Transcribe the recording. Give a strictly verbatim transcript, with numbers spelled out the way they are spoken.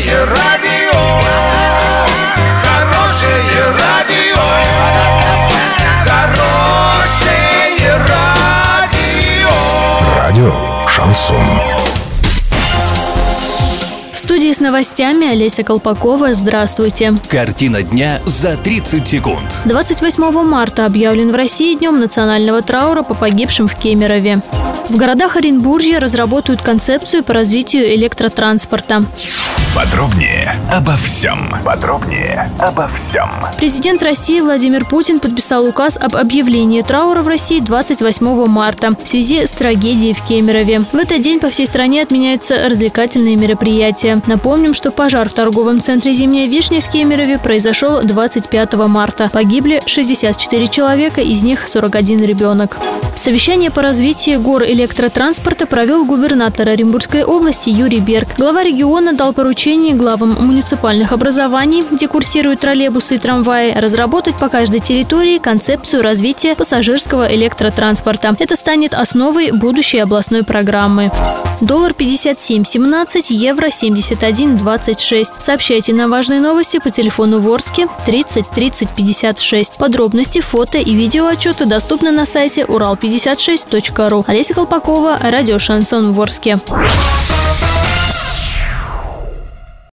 Хорошее радио, хорошее радио, хорошее радио. Радио Шансон. В студии с новостями Олеся Колпакова. Здравствуйте. Картина дня за тридцать секунд. двадцать восьмого марта объявлен в России днем национального траура по погибшим в Кемерове. В городах Оренбуржья разработают концепцию по развитию электротранспорта. Подробнее обо всем. Подробнее обо всем. Президент России Владимир Путин подписал указ об объявлении траура в России двадцать восьмого марта в связи с трагедией в Кемерове. В этот день по всей стране отменяются развлекательные мероприятия. Напомним, что пожар в торговом центре «Зимняя Вишня» в Кемерове произошел двадцать пятого марта. Погибли шестьдесят четыре человека, из них сорок один ребенок. Совещание по развитию гор электротранспорта провел губернатор Оренбургской области Юрий Берг. Глава региона дал поручение главам муниципальных образований, где курсируют троллейбусы и трамваи, разработать по каждой территории концепцию развития пассажирского электротранспорта. Это станет основой будущей областной программы. Доллар пятьдесят семь семнадцать, евро семьдесят один двадцать шесть. Сообщайте на важные новости по телефону Ворске тридцать тридцать пятьдесят шесть. Подробности, фото и видеоотчеты доступны на сайте урал пятьдесят шесть точка ру. Олеся Колпакова, радио Шансон в Ворске.